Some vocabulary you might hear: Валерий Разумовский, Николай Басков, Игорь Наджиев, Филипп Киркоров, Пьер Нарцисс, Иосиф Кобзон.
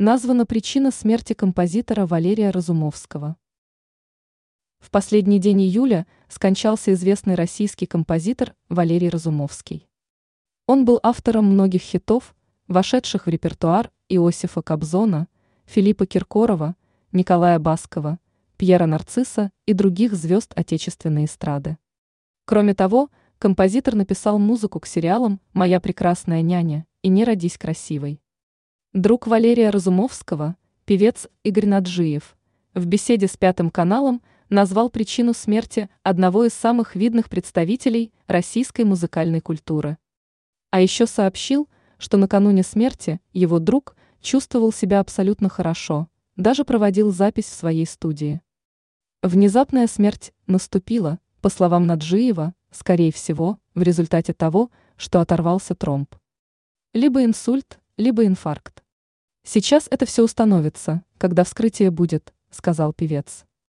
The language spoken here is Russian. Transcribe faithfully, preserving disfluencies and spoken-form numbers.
названа причина смерти композитора Валерия Разумовского. В последний день июля скончался известный российский композитор Валерий Разумовский. Он был автором многих хитов, вошедших в репертуар Иосифа Кобзона, Филиппа Киркорова, Николая Баскова, Пьера Нарцисса и других звезд отечественной эстрады. Кроме того, композитор написал музыку к сериалам «Моя прекрасная няня» и «Не родись красивой». Друг Валерия Разумовского, певец Игорь Наджиев, в беседе с Пятым каналом назвал причину смерти одного из самых видных представителей российской музыкальной культуры. А еще сообщил, что накануне смерти его друг чувствовал себя абсолютно хорошо, даже проводил запись в своей студии. Внезапная смерть наступила, по словам Наджиева, скорее всего, в результате того, что оторвался тромб. Либо инсульт, либо инфаркт. Сейчас это все установится, когда вскрытие будет, сказал певец.